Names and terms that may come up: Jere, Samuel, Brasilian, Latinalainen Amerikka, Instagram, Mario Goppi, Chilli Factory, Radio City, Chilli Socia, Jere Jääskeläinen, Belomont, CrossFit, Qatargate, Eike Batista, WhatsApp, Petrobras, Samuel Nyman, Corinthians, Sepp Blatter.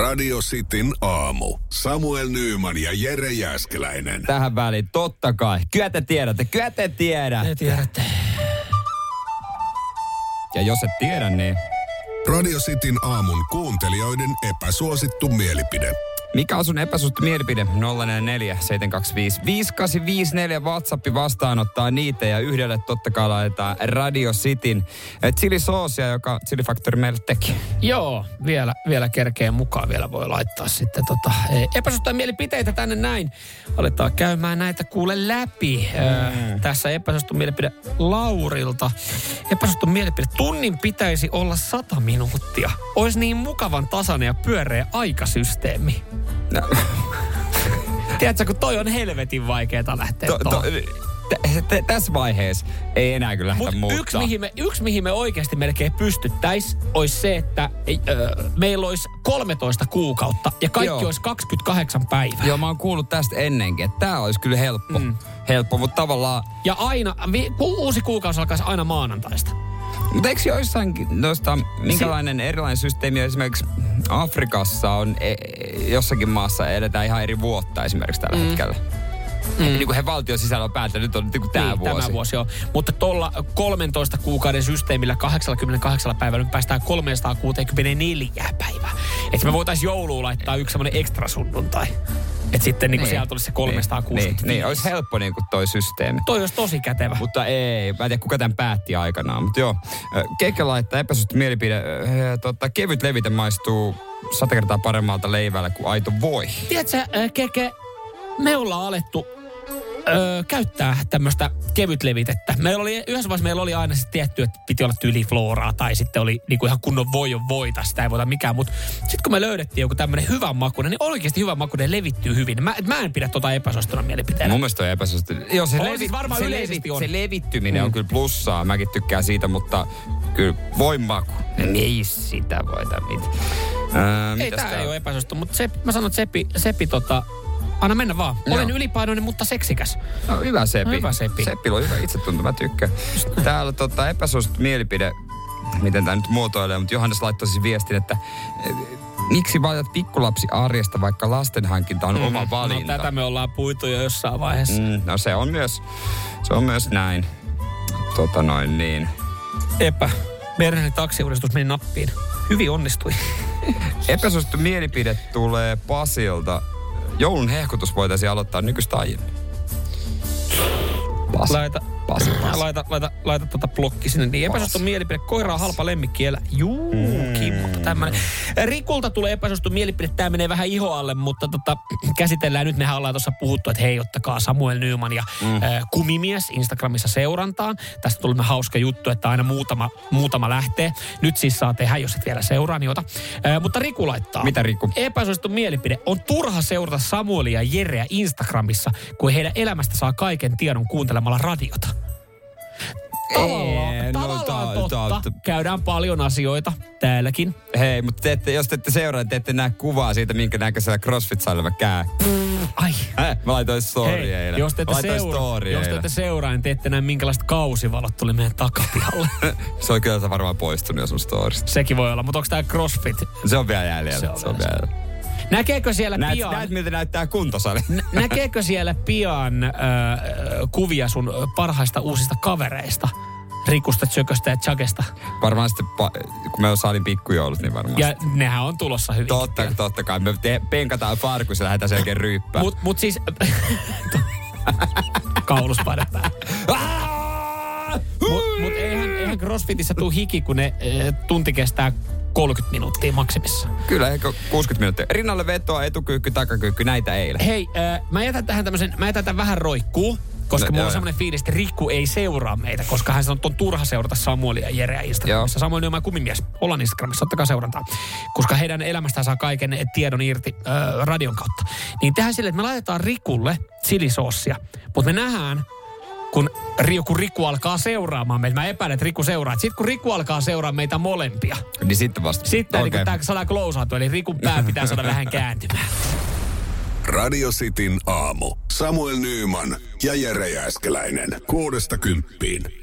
Radio Cityn aamu. Samuel Nyman ja Jere Jääskeläinen. Tähän väliin, totta kai. Kyllä te tiedätte. Ja jos et tiedä, niin... Radio Cityn aamun kuuntelijoiden epäsuosittu mielipide. Mikä on sun epäsuosittu mielipide? 044-725-5854 WhatsAppi vastaanottaa niitä ja yhdelle totta kai laitetaan Radio Cityn Chilli Socia, joka Chilli Factory meille teki. Joo, vielä kerkeen mukaan vielä voi laittaa sitten epäsuosittuja mielipiteitä tänne näin. Aletaan käymään näitä kuule läpi. Tässä epäsuosittu mielipide Laurilta. Epäsuosittu mielipide. Tunnin pitäisi olla 100 minuuttia. Ois niin mukavan tasainen ja pyöreä aikasysteemi. No. Tiedätkö, kun toi on helvetin vaikeeta lähteä tässä vaiheessa ei enää kyllä lähteä muuttaa. Yksi, mihin me oikeasti melkein pystyttäis, olisi se, että meillä olisi 13 kuukautta ja kaikki olisi 28 päivää. Joo, mä oon kuullut tästä ennenkin, että tää olisi kyllä helppo. Helppo, mutta tavallaan... Ja aina, uusi kuukausi alkaisi aina maanantaista. Mutta eikö joissain noista, minkälainen erilainen systeemi esimerkiksi Afrikassa on, jossakin maassa eletään ihan eri vuotta esimerkiksi tällä hetkellä. Niin kuin he valtion sisällä on päättänyt, on niin kuin tämä vuosi. Tämä vuosi, joo. Mutta tuolla 13 kuukauden systeemillä 88 päivällä me päästään 364 päivää. Että me voitaisiin jouluun laittaa yksi semmoinen ekstra sunnuntai. Että sitten niin sieltä olisi se 365. Niin, olisi helppo niin kuin toi systeemi. Toi olisi tosi kätevä. Mutta ei, mä en tiedä kuka tämän päätti aikanaan. Mutta joo, keikä laittaa epäsuosittu mielipide. Kevyt levite maistuu 100 kertaa paremmalta leivällä kuin aito voi. Tiedätkö, Keke, me ollaan alettu käyttää tämmöistä kevytlevitettä. Yhdessä vaiheessa meillä oli aina sitten tietty, että piti olla tyyliflooraa tai sitten oli niinku ihan kunnon voita, sitä ei voita mikään. Mutta sitten kun me löydettiin joku tämmöinen hyvän makuinen, niin oikeasti hyvän makuinen levittyy hyvin. Mä en pidä epäsuostuna mielipiteenä. Mun mielestä on epäsuostuna. Joo, se levittyminen on kyllä plussaa. Mäkin tykkään siitä, mutta kyllä voimaku. Ei sitä voita mitään. Ei, tää ei ole epäsuostuna, mutta mä sanon, että Seppi anna mennä vaan. Olen ylipainoinen, mutta seksikäs. No, hyvä Seppi. Seppi on hyvä itsetunto, mä tykkään. Täällä epäsuosittu mielipide, miten tää nyt muotoilee, mutta Johannes laittoi siis viestin, että miksi valitat pikkulapsi arjesta, vaikka lastenhankinta on oma valinta? No, tätä me ollaan puitu jo jossain vaiheessa. No se on myös näin. Perheinen taksiuudistus meni nappiin. Hyvin onnistui. Epäsuosittu mielipide tulee Pasilta. Joulun hehkutus voitaisiin aloittaa nykyistä aiemmin. Laita blokki sinne. Niin epäsuosittu mielipide. Koira on halpa lemmikkieläin. Juu, kimppa tämmönen. Rikulta tulee epäsuosittu mielipide. Tää menee vähän ihoalle, mutta käsitellään. Nyt mehän ollaan tuossa puhuttu, että hei, ottakaa Samuel Nyman ja Kumimies Instagramissa seurantaan. Tästä tuli hauska juttu, että aina muutama lähtee. Nyt siis saa tehdä, jos et vielä seuraa, niin ota. Mutta Riku laittaa. Mitä Riku? Epäsuosittu mielipide. On turha seurata Samuelia ja Jereä Instagramissa, kun heidän elämästä saa kaiken tiedon kuuntelemalla radiota. Tavallaan totta. Käydään paljon asioita täälläkin. Hei, mutta jos te ette seuraa, te ette näe kuvaa siitä, minkä näköisellä CrossFit-salilla mä käyn. Ai. Mä laitoin story eilen. Jos te ette seuraa, niin te ette näe minkälaiset kausivalot tuli meidän takapihalle. Se on kyllä varmaan poistunut jo sun storista. Sekin voi olla, mutta onko tää CrossFit? Se on vielä jäljellä. Se on vielä. Näkeekö siellä pian... Näet, miltä näyttää kuntosali. Näkeekö siellä pian kuvia sun parhaista uusista kavereista? Rikusta, Tsököstä ja Chagesta. Varmaan sitten, kun me saalin pikkujoulut, niin varmaan. Ja nehän on tulossa hyvin. Totta kai. Me penkataan farkuissa ja lähdetään selkeä ryyppään. Mut siis... Kauluspaine päälle. Mut eihän CrossFitissä tuu hiki, kun ne tunti kestää 30 minuuttia maksimissa. Kyllä, eikö 60 minuuttia. Rinnalle vetoa, etukyykky, takakyykky, näitä eilen. Hei, mä jätän tähän tämmösen, vähän roikkuu, koska mulla on semmoinen fiilis, että Rikku ei seuraa meitä, koska hän sanoo, että on turha seurata Samuelia ja Jereä Instagramissa. Samuel on Kumimies, ollaan Instagramissa, ottakaa seurantaa. Koska heidän elämästään saa kaiken tiedon irti radion kautta. Niin tehdään silleen, että me laitetaan Rikulle Chilli Socia, mutta me nähdään, kun Riku alkaa seuraamaan meitä. Mä epäilen, että Riku seuraa. Sitten kun Riku alkaa seuraamaan meitä molempia. Niin sitten vasta. Sitten okay. Niin tämä saadaan klousaantua. Eli Rikun pää pitää saada vähän kääntymään. Radio Cityn aamu. Samuel Nyman ja Jere Jääskeläinen. 6-10.